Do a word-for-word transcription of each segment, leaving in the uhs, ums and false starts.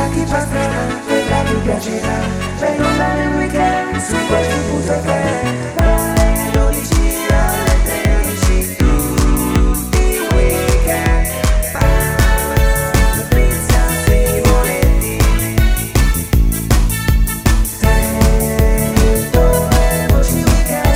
serata ti fa strana, vedrai ti piacerà, fai lontano il weekend su Voci punto effe emme.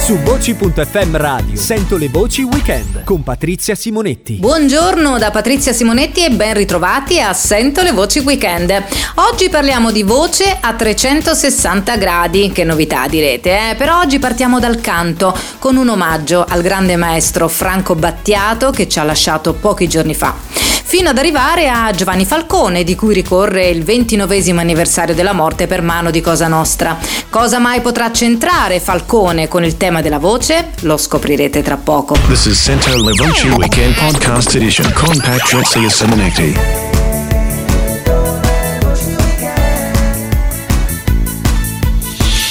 Su Voci punto effe emme Radio, sento le voci weekend con Patrizia Simonetti. Buongiorno da Patrizia Simonetti e ben ritrovati a Sento le voci weekend. Oggi parliamo di voce a trecentosessanta gradi, che novità direte, eh? Però oggi partiamo dal canto con un omaggio al grande maestro Franco Battiato che ci ha lasciato pochi giorni fa, fino ad arrivare a Giovanni Falcone, di cui ricorre il ventinovesimo anniversario della morte per mano di Cosa Nostra. Cosa mai potrà centrare Falcone con il tema della voce? Lo scoprirete tra poco. This is Sento Le Voci Weekend Podcast Edition con Patrizia Simonetti.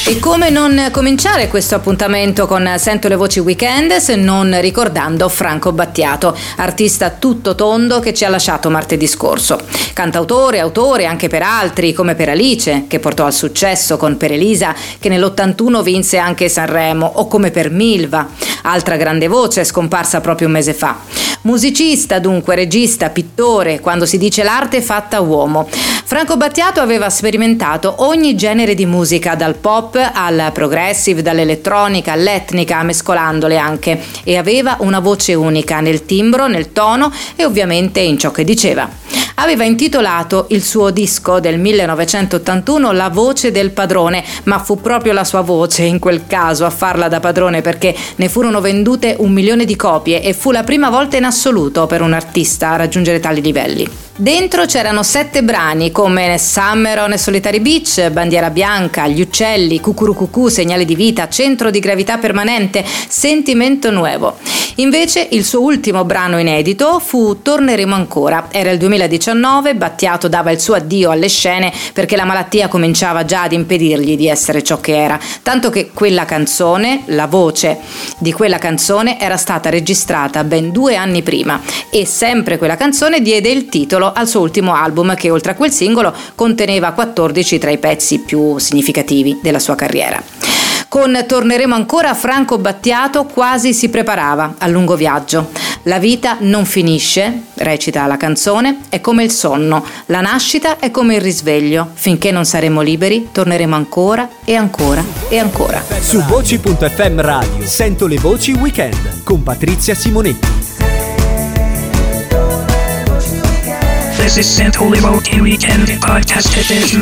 E come non cominciare questo appuntamento con Sento le Voci Weekend se non ricordando Franco Battiato, artista tutto tondo che ci ha lasciato martedì scorso. Cantautore, autore anche per altri, come per Alice, che portò al successo con Per Elisa, che nell'ottantuno vinse anche Sanremo, o come per Milva, altra grande voce scomparsa proprio un mese fa. Musicista dunque, regista, pittore, quando si dice l'arte fatta uomo. Franco Battiato aveva sperimentato ogni genere di musica, dal pop al progressive, dall'elettronica all'etnica, mescolandole anche, e aveva una voce unica nel timbro, nel tono e ovviamente in ciò che diceva. Aveva intitolato il suo disco del millenovecentottantuno La Voce del Padrone, ma fu proprio la sua voce in quel caso a farla da padrone, perché ne furono vendute un milione di copie e fu la prima volta in assoluto per un artista a raggiungere tali livelli. Dentro c'erano sette brani come Summer on Solitary Beach, Bandiera Bianca, Gli Uccelli, Cucurucucu, Segnale di Vita, Centro di Gravità Permanente, Sentimento Nuovo. Invece il suo ultimo brano inedito fu Torneremo Ancora. Era il duemiladiciannove, Battiato dava il suo addio alle scene perché la malattia cominciava già ad impedirgli di essere ciò che era, tanto che quella canzone, la voce di quella canzone, era stata registrata ben due anni prima e sempre quella canzone diede il titolo al suo ultimo album, che oltre a quel singolo conteneva quattordici tra i pezzi più significativi della sua carriera. Con Torneremo Ancora Franco Battiato quasi si preparava al lungo viaggio. La vita non finisce, recita la canzone, è come il sonno, la nascita è come il risveglio, finché non saremo liberi torneremo ancora e ancora e ancora. Su Voci punto effe emme Radio, sento le voci weekend con Patrizia Simonetti.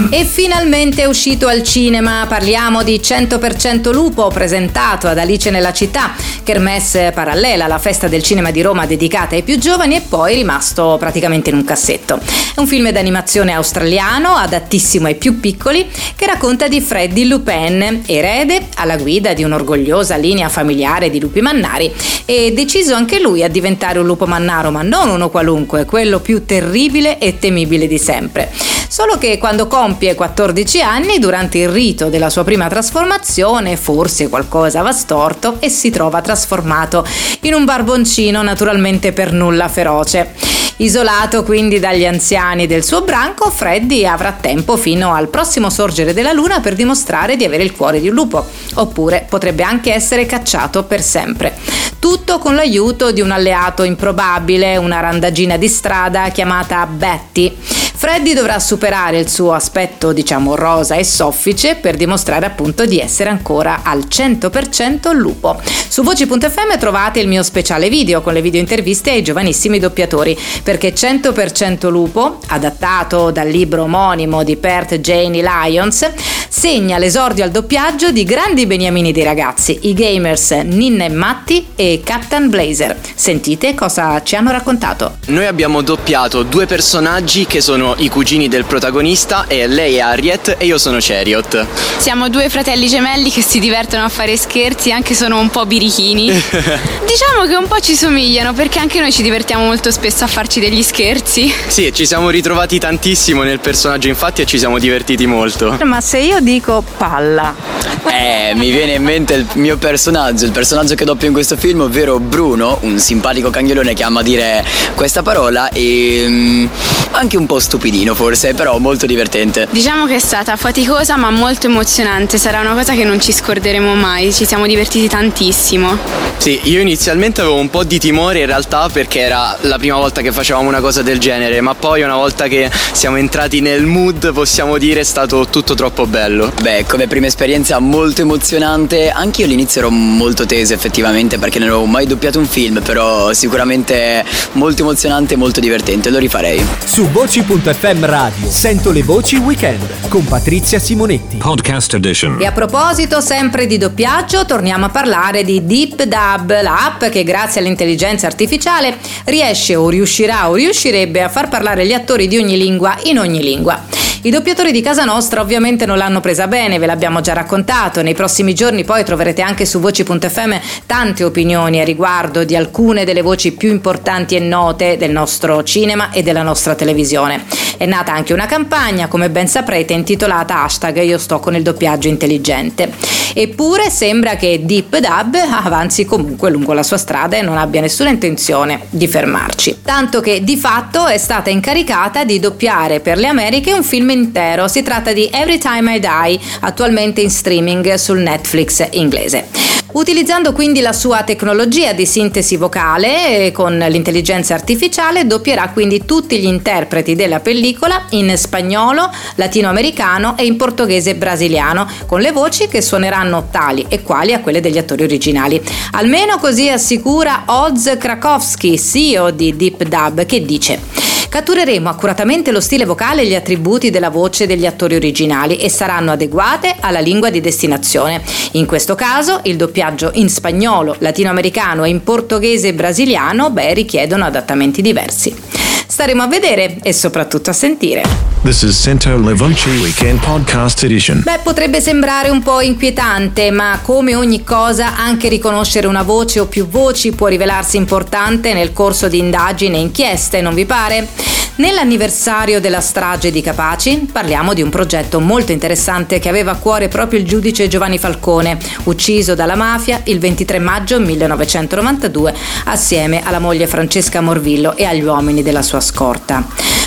E finalmente è uscito al cinema, parliamo di cento per cento lupo, presentato ad Alice nella città, kermesse parallela alla festa del cinema di Roma dedicata ai più giovani, e poi rimasto praticamente in un cassetto. È un film d'animazione australiano adattissimo ai più piccoli, che racconta di Freddy Lupin, erede alla guida di un'orgogliosa linea familiare di lupi mannari, e deciso anche lui a diventare un lupo mannaro, ma non uno qualunque, quello più terribile e temibile di sempre. Solo che quando compie quattordici anni, durante il rito della sua prima trasformazione, forse qualcosa va storto e si trova trasformato in un barboncino naturalmente per nulla feroce. Isolato quindi dagli anziani del suo branco, Freddy avrà tempo fino al prossimo sorgere della luna per dimostrare di avere il cuore di un lupo, oppure potrebbe anche essere cacciato per sempre. Tutto con l'aiuto di un alleato improbabile, una randagina di strada chiamata Betty. Freddy dovrà superare il suo aspetto, diciamo, rosa e soffice per dimostrare appunto di essere ancora al cento per cento lupo. Su Voci punto effe emme trovate il mio speciale video con le video interviste ai giovanissimi doppiatori, perché cento per cento lupo, adattato dal libro omonimo di Perth Janey Lyons, segna l'esordio al doppiaggio di grandi beniamini dei ragazzi, i gamers Ninna e Matti e Captain Blazer. Sentite cosa ci hanno raccontato. Noi abbiamo doppiato due personaggi che sono i cugini del protagonista, e lei è Harriet e io sono Ceriot. Siamo due fratelli gemelli che si divertono a fare scherzi, anche sono un po' birichini. Diciamo che un po' ci somigliano, perché anche noi ci divertiamo molto spesso a farci degli scherzi. Sì, ci siamo ritrovati tantissimo nel personaggio infatti e ci siamo divertiti molto. Ma se io dico palla. Eh, mi viene in mente il mio personaggio, il personaggio che doppio in questo film, ovvero Bruno, un simpatico canghiolone che ama dire questa parola e um, anche un po' stupidino forse, però molto divertente. Diciamo che è stata faticosa ma molto emozionante, sarà una cosa che non ci scorderemo mai, ci siamo divertiti tantissimo. Sì, io inizialmente avevo un po' di timore in realtà perché era la prima volta che facevamo una cosa del genere, ma poi una volta che siamo entrati nel mood possiamo dire è stato tutto troppo bello. Beh, come prima esperienza molto emozionante, anche io all'inizio ero molto teso effettivamente perché non avevo mai doppiato un film, però sicuramente molto emozionante e molto divertente, lo rifarei. Su Voci punto effe emme Radio, Sento le voci weekend con Patrizia Simonetti, Podcast Edition. E a proposito sempre di doppiaggio, torniamo a parlare di Deep Dub, la app che grazie all'intelligenza artificiale riesce o riuscirà o riuscirebbe a far parlare gli attori di ogni lingua in ogni lingua. I doppiatori di Casa Nostra ovviamente non l'hanno presa bene, ve l'abbiamo già raccontato. Nei prossimi giorni poi troverete anche su Voci punto effe emme tante opinioni a riguardo di alcune delle voci più importanti e note del nostro cinema e della nostra televisione. È nata anche una campagna, come ben saprete, intitolata hashtag Io sto con il doppiaggio intelligente. Eppure sembra che Deep Dub avanzi comunque lungo la sua strada e non abbia nessuna intenzione di fermarci. Tanto che di fatto è stata incaricata di doppiare per le Americhe un film intero, si tratta di Every Time I Die, attualmente in streaming sul Netflix inglese. Utilizzando quindi la sua tecnologia di sintesi vocale con l'intelligenza artificiale, doppierà quindi tutti gli interpreti della pellicola in spagnolo, latinoamericano e in portoghese brasiliano, con le voci che suoneranno tali e quali a quelle degli attori originali. Almeno così assicura Oz Krakowski, C E O di Deep Dub, che dice: cattureremo accuratamente lo stile vocale e gli attributi della voce degli attori originali e saranno adeguate alla lingua di destinazione. In questo caso il doppiaggio in spagnolo, latinoamericano e in portoghese brasiliano beh, richiedono adattamenti diversi. Staremo a vedere e soprattutto a sentire. This is Sento le voci Weekend Podcast Edition. Beh, potrebbe sembrare un po' inquietante, ma come ogni cosa anche riconoscere una voce o più voci può rivelarsi importante nel corso di indagini e inchieste, non vi pare? Nell'anniversario della strage di Capaci parliamo di un progetto molto interessante che aveva a cuore proprio il giudice Giovanni Falcone, ucciso dalla mafia il ventitré maggio millenovecentonovantadue assieme alla moglie Francesca Morvillo e agli uomini della sua scorta.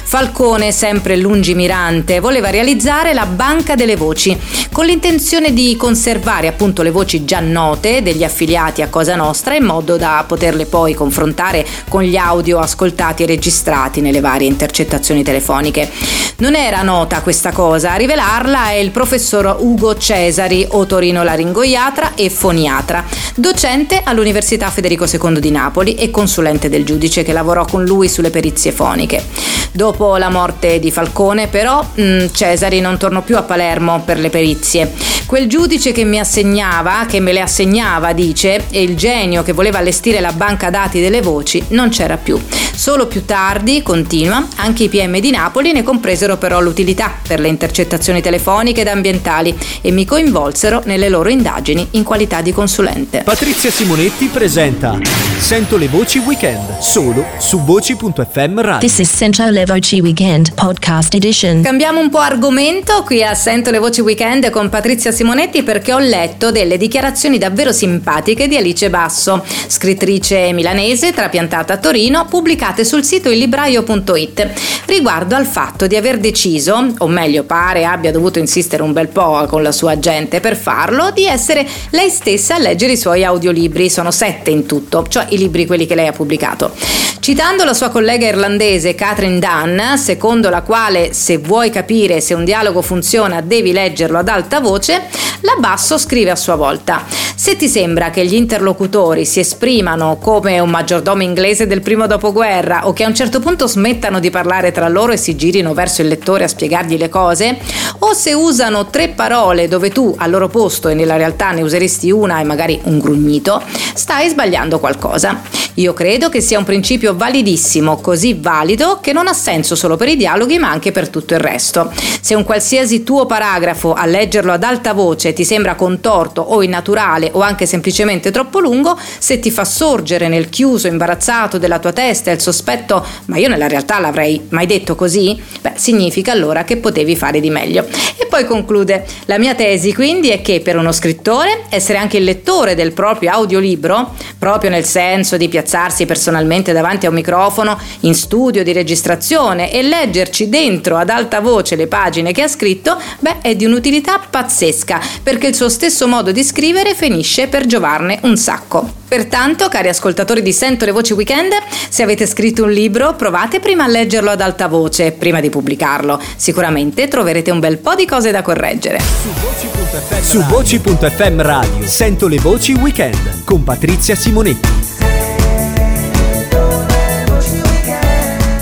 Falcone, sempre lungimirante, voleva realizzare la Banca delle Voci con l'intenzione di conservare appunto le voci già note degli affiliati a Cosa Nostra in modo da poterle poi confrontare con gli audio ascoltati e registrati nelle varie intercettazioni telefoniche. Non era nota questa cosa, a rivelarla è il professor Ugo Cesari, otorinolaringoiatra e foniatra, docente all'Università Federico secondo di Napoli e consulente del giudice che lavorò con lui sulle perizie foniche. Dopo Dopo la morte di Falcone, però, Cesari non tornò più a Palermo per le perizie. Quel giudice che mi assegnava, che me le assegnava, dice, e il genio che voleva allestire la banca dati delle voci non c'era più. Solo più tardi, continua, anche i P M di Napoli ne compresero però l'utilità per le intercettazioni telefoniche ed ambientali e mi coinvolsero nelle loro indagini in qualità di consulente. Patrizia Simonetti presenta Sento le voci weekend, solo su Voci punto effe emme Radio. This is Sento le voci weekend podcast edition. Cambiamo un po' argomento qui a Sento le voci weekend con Patrizia Simonetti perché ho letto delle dichiarazioni davvero simpatiche di Alice Basso, scrittrice milanese trapiantata a Torino, pubblicata sul sito il libraio punto it riguardo al fatto di aver deciso, o meglio pare abbia dovuto insistere un bel po' con la sua agente per farlo, di essere lei stessa a leggere i suoi audiolibri, sono sette in tutto, cioè i libri quelli che lei ha pubblicato. Citando la sua collega irlandese Catherine Dunn, secondo la quale se vuoi capire se un dialogo funziona devi leggerlo ad alta voce, la Basso scrive a sua volta: se ti sembra che gli interlocutori si esprimano come un maggiordomo inglese del primo dopoguerra o che a un certo punto smettano di parlare tra loro e si girino verso il lettore a spiegargli le cose, o se usano tre parole dove tu al loro posto e nella realtà ne useresti una e magari un grugnito, stai sbagliando qualcosa. Io credo che sia un principio validissimo, così valido che non ha senso solo per i dialoghi ma anche per tutto il resto. Se un qualsiasi tuo paragrafo a leggerlo ad alta voce ti sembra contorto o innaturale o anche semplicemente troppo lungo, se ti fa sorgere nel chiuso imbarazzato della tua testa il sospetto "ma io nella realtà l'avrei mai detto così?", beh, significa allora che potevi fare di meglio. E Poi conclude: la mia tesi quindi è che per uno scrittore essere anche il lettore del proprio audiolibro, proprio nel senso di piazzarsi personalmente davanti a un microfono in studio di registrazione e leggerci dentro ad alta voce le pagine che ha scritto, beh, è di un'utilità pazzesca, perché il suo stesso modo di scrivere finisce per giovarne un sacco. Pertanto, cari ascoltatori di Sento le Voci Weekend, se avete scritto un libro, provate prima a leggerlo ad alta voce, prima di pubblicarlo. Sicuramente troverete un bel po' di cose da correggere. Su Voci punto effe emme Radio, Sento le Voci Weekend, con Patrizia Simonetti.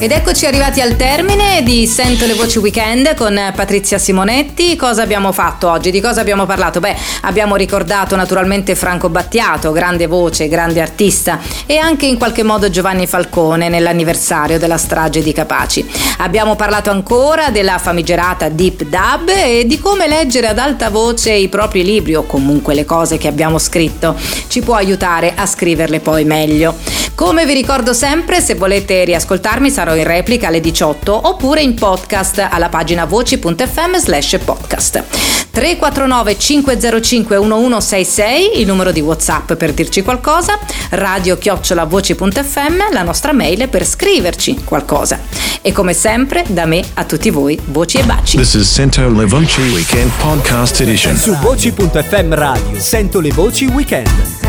Ed eccoci arrivati al termine di Sento le Voci Weekend con Patrizia Simonetti. Cosa abbiamo fatto oggi? Di cosa abbiamo parlato? Beh, abbiamo ricordato naturalmente Franco Battiato, grande voce, grande artista, e anche in qualche modo Giovanni Falcone nell'anniversario della strage di Capaci. Abbiamo parlato ancora della famigerata Deep Dub e di come leggere ad alta voce i propri libri, o comunque le cose che abbiamo scritto, ci può aiutare a scriverle poi meglio. Come vi ricordo sempre, se volete riascoltarmi sarò in replica alle diciotto oppure in podcast alla pagina voci punto effe emme slash podcast. Tre quattro nove cinque zero cinque uno uno sei sei il numero di WhatsApp per dirci qualcosa, radio chiocciola voci punto effe emme la nostra mail per scriverci qualcosa, e come sempre da me a tutti voi voci e baci. This is Sento le Voci Weekend Podcast Edition. Su voci punto effe emme Radio Sento le Voci Weekend.